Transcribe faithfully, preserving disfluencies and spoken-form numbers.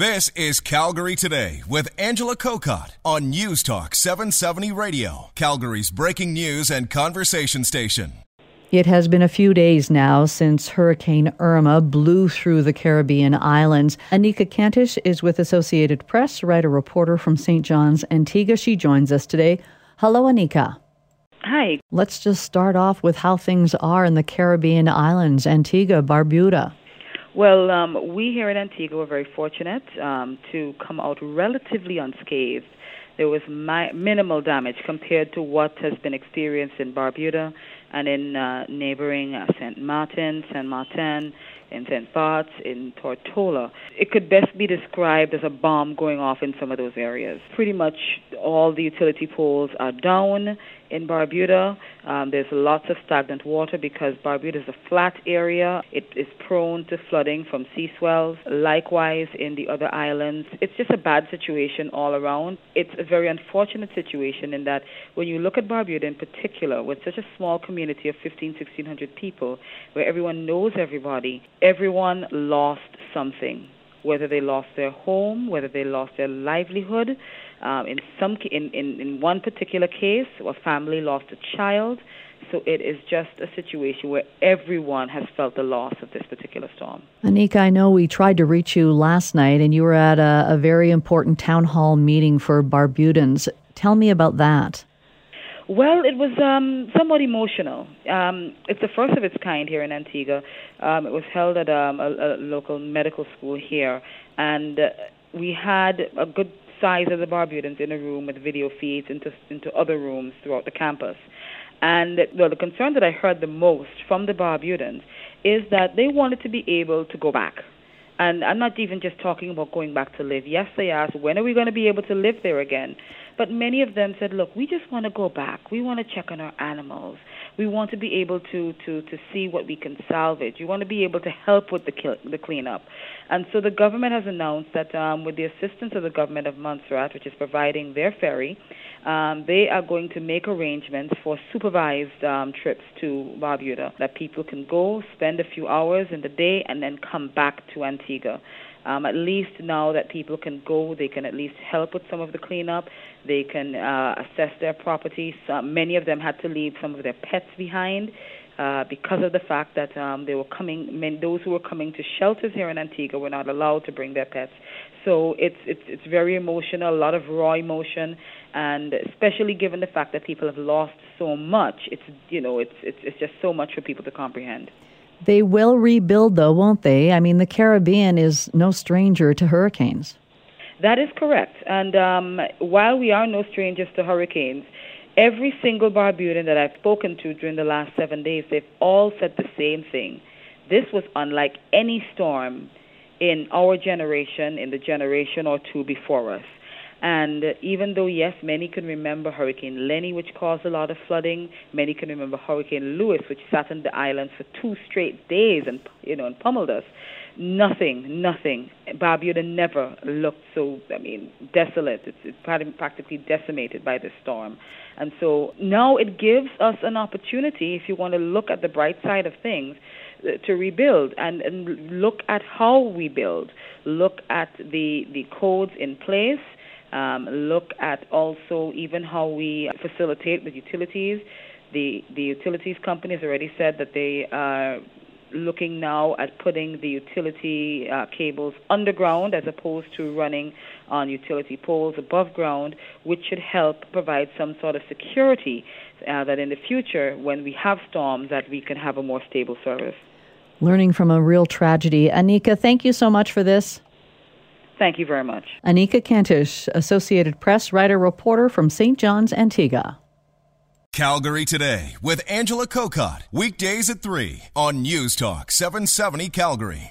This is Calgary Today with Angela Cocot on News Talk seven seventy Radio, Calgary's breaking news and conversation station. It has been a few days now since Hurricane Irma blew through the Caribbean islands. Anika Kentish is with Associated Press, writer-reporter from Saint John's, Antigua. She joins us today. Hello, Anika. Hi. Let's just start off with how things are in the Caribbean islands, Antigua, Barbuda. Well, um, we here in Antigua were very fortunate um, to come out relatively unscathed. There was mi- minimal damage compared to what has been experienced in Barbuda and in uh, neighboring uh, Saint Martin, Saint Martin, in Saint Barts, in Tortola. It could best be described as a bomb going off in some of those areas. Pretty much all the utility poles are down in Barbuda. Um, there's lots of stagnant water because Barbuda is a flat area. It is prone to flooding from sea swells. Likewise, in the other islands, it's just a bad situation all around. It's a very unfortunate situation in that when you look at Barbuda in particular, with such a small community of fifteen hundred, sixteen hundred people, where everyone knows everybody, everyone lost something, whether they lost their home, whether they lost their livelihood. Um, in some, in, in, in one particular case, a family lost a child. So it is just a situation where everyone has felt the loss of this particular storm. Anika, I know we tried to reach you last night, and you were at a, a very important town hall meeting for Barbudans. Tell me about that. Well, it was um, somewhat emotional. Um, it's the first of its kind here in Antigua. Um, it was held at um, a, a local medical school here, and uh, we had a good size of the Barbudans in a room with video feeds into, into other rooms throughout the campus. And well, the concern that I heard the most from the Barbudans is that they wanted to be able to go back. And I'm not even just talking about going back to live. Yes, they asked, when are we going to be able to live there again? But many of them said, look, we just want to go back. We want to check on our animals. We want to be able to, to, to see what we can salvage. We want to be able to help with the, kill, the cleanup. And so the government has announced that um, with the assistance of the government of Montserrat, which is providing their ferry, um, they are going to make arrangements for supervised um, trips to Barbuda, that people can go, spend a few hours in the day, and then come back to Antigua. Um, at least now that people can go, they can at least help with some of the cleanup. They can uh, assess their properties. Uh, many of them had to leave some of their pets behind uh, because of the fact that um, they were coming. Men, those who were coming to shelters here in Antigua were not allowed to bring their pets. So it's it's it's very emotional, a lot of raw emotion, and especially given the fact that people have lost so much, it's you know it's it's it's just so much for people to comprehend. They will rebuild, though, won't they? I mean, the Caribbean is no stranger to hurricanes. That is correct. And um, while we are no strangers to hurricanes, every single Barbudan that I've spoken to during the last seven days, they've all said the same thing. This was unlike any storm in our generation, in the generation or two before us. And even though, yes, many can remember Hurricane Lenny, which caused a lot of flooding, many can remember Hurricane Louis, which fattened the islands for two straight days and, you know, and pummeled us. Nothing, nothing. Barbuda never looked so, I mean, desolate. It's, it's practically decimated by this storm. And so now it gives us an opportunity, if you want to look at the bright side of things, to rebuild and, and look at how we build, look at the, the codes in place, Um, look at also even how we facilitate with utilities. The the utilities company has already said that they are looking now at putting the utility uh, cables underground as opposed to running on utility poles above ground, which should help provide some sort of security uh, that in the future, when we have storms, that we can have a more stable service. Learning from a real tragedy. Anika, thank you so much for this. Thank you very much. Anika Kentish, Associated Press writer-reporter from Saint John's, Antigua. Calgary Today with Angela Cocot. Weekdays at three on News Talk seven seventy Calgary.